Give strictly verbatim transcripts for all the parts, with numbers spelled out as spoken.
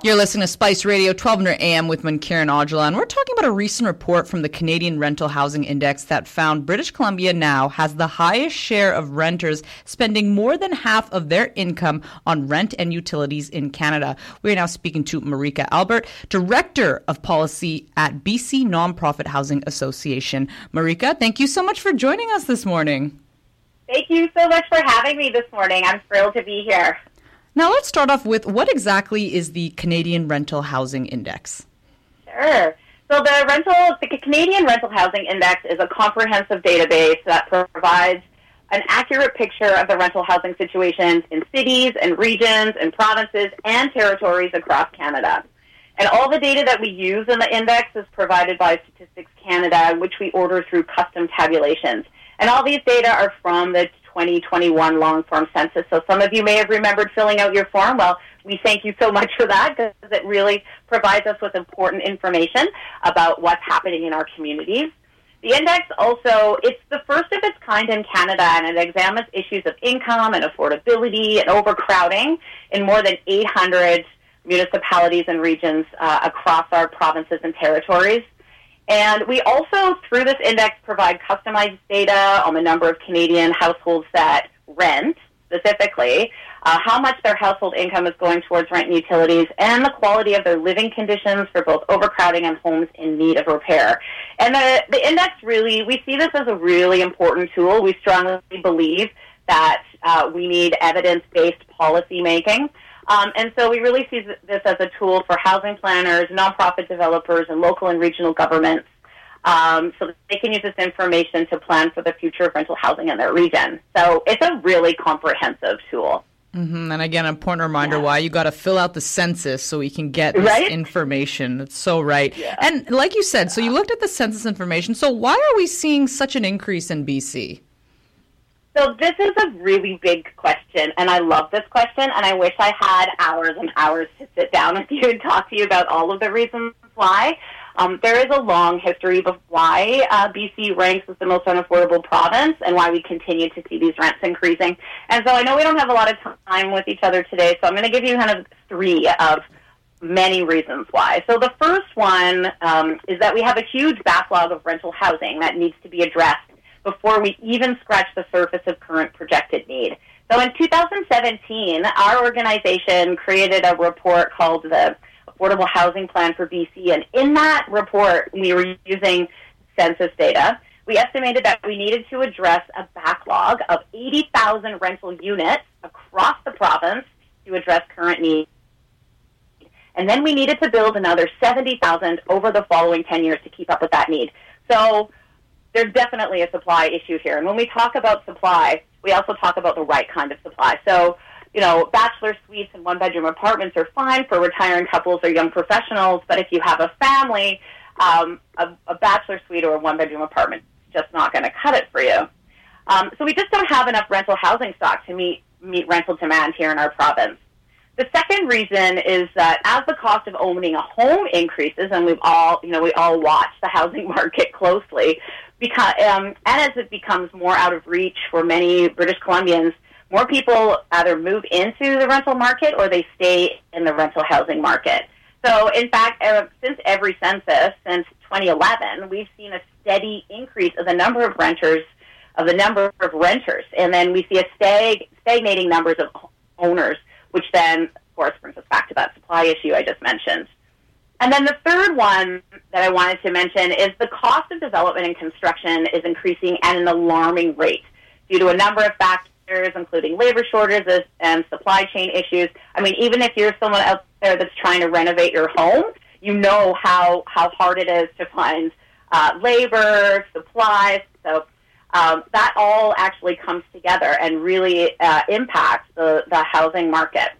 You're listening to Spice Radio, twelve hundred A M with Mankiran Audela, and we're talking about a recent report from the Canadian Rental Housing Index that found British Columbia now has the highest share of renters spending more than half of their income on rent and utilities in Canada. We are now speaking to Marika Albert, Director of Policy at B C Nonprofit Housing Association. Marika, thank you so much for joining us this morning. Thank you so much for having me this morning. I'm thrilled to be here. Now, let's start off with what exactly is the Canadian Rental Housing Index? Sure. So the rental, the Canadian Rental Housing Index is a comprehensive database that provides an accurate picture of the rental housing situations in cities and regions and provinces and territories across Canada. And all the data that we use in the index is provided by Statistics Canada, which we order through custom tabulations. And all these data are from the twenty twenty-one long-form census. So some of you may have remembered filling out your form. Well, we thank you so much for that because it really provides us with important information about what's happening in our communities. The index also, it's the first of its kind in Canada, and it examines issues of income and affordability and overcrowding in more than eight hundred municipalities and regions uh, across our provinces and territories. And we also, through this index, provide customized data on the number of Canadian households that rent, specifically, uh, how much their household income is going towards rent and utilities, and the quality of their living conditions for both overcrowding and homes in need of repair. And the, the index really, we see this as a really important tool. We strongly believe that uh, we need evidence-based policy making. Um, and so we really see this as a tool for housing planners, nonprofit developers, and local and regional governments um, so that they can use this information to plan for the future of rental housing in their region. So it's a really comprehensive tool. Mm-hmm. And again, an important reminder yeah. why you got to fill out the census so we can get this right? information. That's so right. Yeah. And like you said, yeah. so you looked at the census information. So why are we seeing such an increase in B C? So this is a really big question, and I love this question, and I wish I had hours and hours to sit down with you and talk to you about all of the reasons why. Um, there is a long history of why uh, B C ranks as the most unaffordable province and why we continue to see these rents increasing. And so I know we don't have a lot of time with each other today, so I'm going to give you kind of three of many reasons why. So the first one um, is that we have a huge backlog of rental housing that needs to be addressed before we even scratch the surface of current projected need. So in two thousand seventeen, our organization created a report called the Affordable Housing Plan for B C, and in that report, we were using census data. We estimated that we needed to address a backlog of eighty thousand rental units across the province to address current needs. And then we needed to build another seventy thousand over the following ten years to keep up with that need. So there's definitely a supply issue here. And when we talk about supply, we also talk about the right kind of supply. So, you know, bachelor suites and one-bedroom apartments are fine for retiring couples or young professionals, but if you have a family, um, a, a bachelor suite or a one-bedroom apartment is just not going to cut it for you. Um, so we just don't have enough rental housing stock to meet, meet rental demand here in our province. The second reason is that as the cost of owning a home increases, and we've all, you know, we all watch the housing market closely, because um, and as it becomes more out of reach for many British Columbians, more people either move into the rental market or they stay in the rental housing market. So, in fact, uh, since every census, since twenty eleven, we've seen a steady increase of the number of renters, of the number of renters, and then we see a stag- stagnating numbers of owners, which then, of course, brings us back to that supply issue I just mentioned. And then the third one that I wanted to mention is the cost of development and construction is increasing at an alarming rate due to a number of factors, including labor shortages and supply chain issues. I mean, even if you're someone out there that's trying to renovate your home, you know how, how hard it is to find uh, labor, supplies. So um, that all actually comes together and really uh, impacts the, the housing market.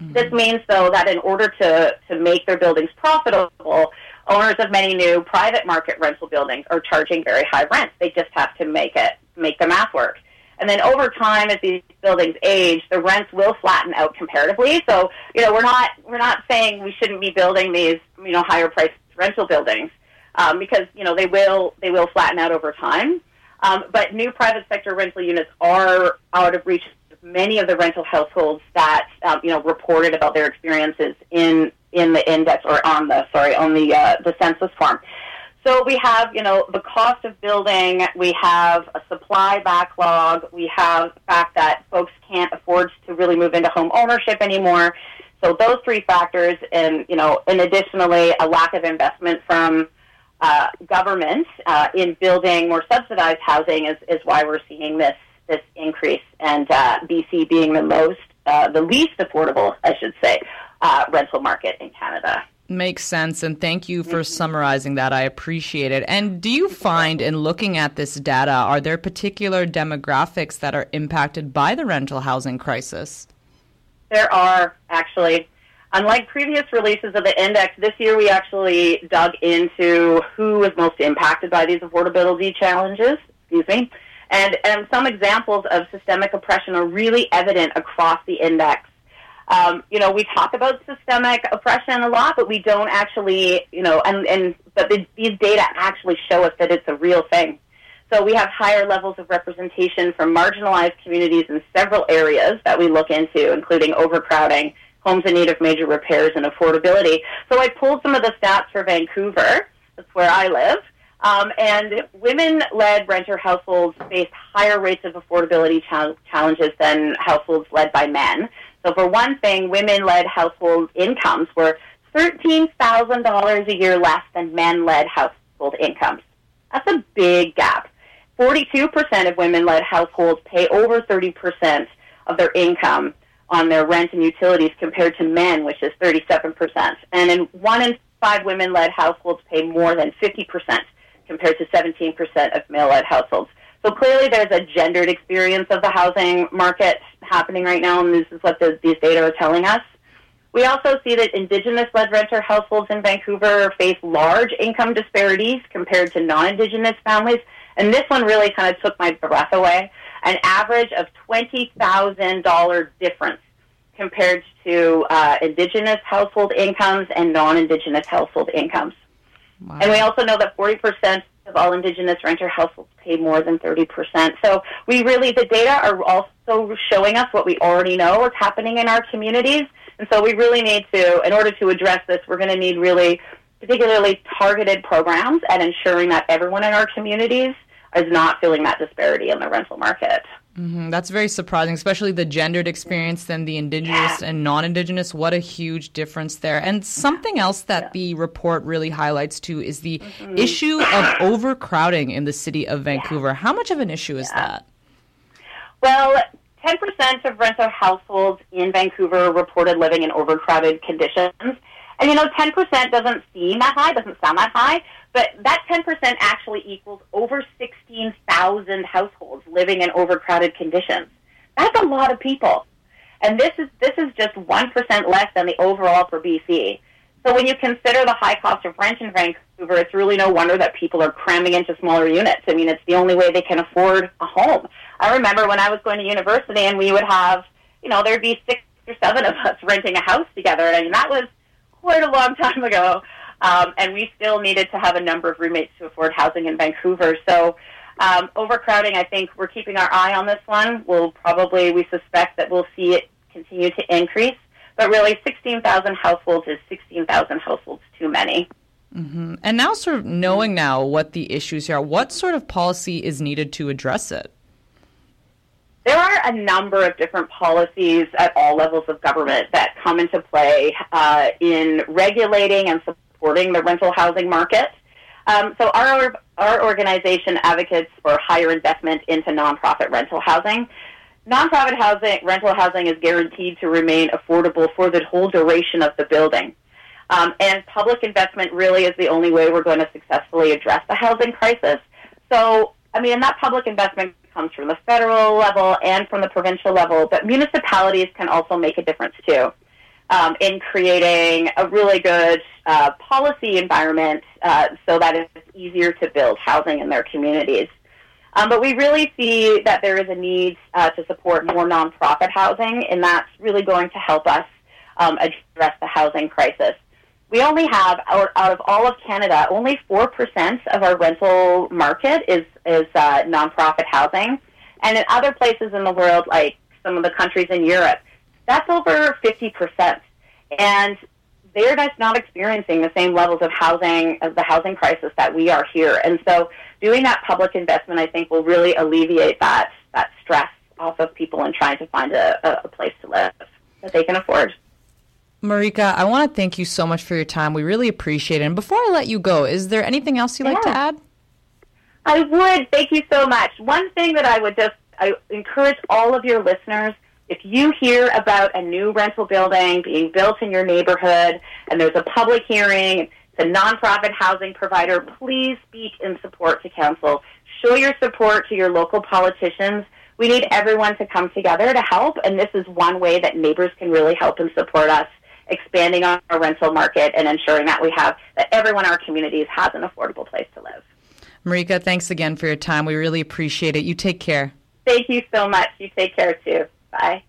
This means, though, that in order to, to make their buildings profitable, owners of many new private market rental buildings are charging very high rents. They just have to make it make the math work. And then over time, as these buildings age, the rents will flatten out comparatively. So, you know, we're not we're not saying we shouldn't be building these, you know, higher priced rental buildings um, because, you know, they will they will flatten out over time. Um, but new private sector rental units are out of reach. Many of the rental households that, um, you know, reported about their experiences in in the index, or on the, sorry, on the uh, the census form. So we have, you know, the cost of building, we have a supply backlog, we have the fact that folks can't afford to really move into home ownership anymore. So those three factors, and, you know, and additionally a lack of investment from uh, government uh, in building more subsidized housing is, is why we're seeing this this increase, and uh, B C being the most, uh, the least affordable, I should say, uh, rental market in Canada. Makes sense, and thank you for mm-hmm. summarizing that. I appreciate it. And do you find, in looking at this data, are there particular demographics that are impacted by the rental housing crisis? There are, actually. Unlike previous releases of the index, this year we actually dug into who was most impacted by these affordability challenges, excuse me, and, and some examples of systemic oppression are really evident across the index. Um, you know, we talk about systemic oppression a lot, but we don't actually, you know, and, and but the, these data actually show us that it's a real thing. So we have higher levels of representation from marginalized communities in several areas that we look into, including overcrowding, homes in need of major repairs, and affordability. So I pulled some of the stats for Vancouver. That's where I live. Um, and women-led renter households face higher rates of affordability ch- challenges than households led by men. So for one thing, women-led household incomes were thirteen thousand dollars a year less than men-led household incomes. That's a big gap. forty-two percent of women-led households pay over thirty percent of their income on their rent and utilities compared to men, which is thirty-seven percent. And in one in five women-led households pay more than fifty percent compared to seventeen percent of male-led households. So clearly there's a gendered experience of the housing market happening right now, and this is what the, these data are telling us. We also see that Indigenous-led renter households in Vancouver face large income disparities compared to non-Indigenous families, and this one really kind of took my breath away, an average of twenty thousand dollars difference compared to uh, Indigenous household incomes and non-Indigenous household incomes. Wow. And we also know that forty percent of all Indigenous renter households pay more than thirty percent. So we really, the data are also showing us what we already know is happening in our communities. And so we really need to, in order to address this, we're going to need really particularly targeted programs at ensuring that everyone in our communities is not feeling that disparity in the rental market. Mm-hmm. That's very surprising, especially the gendered experience than the Indigenous yeah. and non-Indigenous. What a huge difference there. And something else that yeah. the report really highlights, too, is the mm-hmm. issue of overcrowding in the city of Vancouver. Yeah. How much of an issue is yeah. that? Well, ten percent of rental households in Vancouver reported living in overcrowded conditions. And, you know, ten percent doesn't seem that high, doesn't sound that high, but that ten percent actually equals over sixteen thousand households living in overcrowded conditions. That's a lot of people. And this is this is just one percent less than the overall for B C. So when you consider the high cost of rent in Vancouver, it's really no wonder that people are cramming into smaller units. I mean, it's the only way they can afford a home. I remember when I was going to university and we would have, you know, there'd be six or seven of us renting a house together. And I mean, that was quite a long time ago, um, and we still needed to have a number of roommates to afford housing in Vancouver. So um, overcrowding, I think we're keeping our eye on this one. We'll probably, we suspect that we'll see it continue to increase. But really, sixteen thousand households is sixteen thousand households too many. Mm-hmm. And now sort of knowing now what the issues here are, what sort of policy is needed to address it? There are a number of different policies at all levels of government that come into play uh, in regulating and supporting the rental housing market. Um, so our our organization advocates for higher investment into nonprofit rental housing. Nonprofit housing, rental housing is guaranteed to remain affordable for the whole duration of the building. Um, and public investment really is the only way we're going to successfully address the housing crisis. So, I mean, that public investment comes from the federal level and from the provincial level, but municipalities can also make a difference too um, in creating a really good uh, policy environment uh, so that it's easier to build housing in their communities. Um, but we really see that there is a need uh, to support more nonprofit housing, and that's really going to help us um, address the housing crisis. We only have, out of all of Canada, only four percent of our rental market is, is uh, nonprofit housing. And in other places in the world, like some of the countries in Europe, that's over fifty percent. And they are just not experiencing the same levels of housing, of the housing crisis that we are here. And so doing that public investment, I think, will really alleviate that that stress off of people and trying to find a, a place to live that they can afford. Marika, I want to thank you so much for your time. We really appreciate it. And before I let you go, is there anything else you'd yeah. like to add? I would. Thank you so much. One thing that I would just I encourage all of your listeners, if you hear about a new rental building being built in your neighborhood and there's a public hearing, it's a nonprofit housing provider, please speak in support to council. Show your support to your local politicians. We need everyone to come together to help, and this is one way that neighbors can really help and support us, expanding our rental market and ensuring that we have, that everyone in our communities has an affordable place to live. Marika, thanks again for your time. We really appreciate it. You take care. Thank you so much. You take care too. Bye.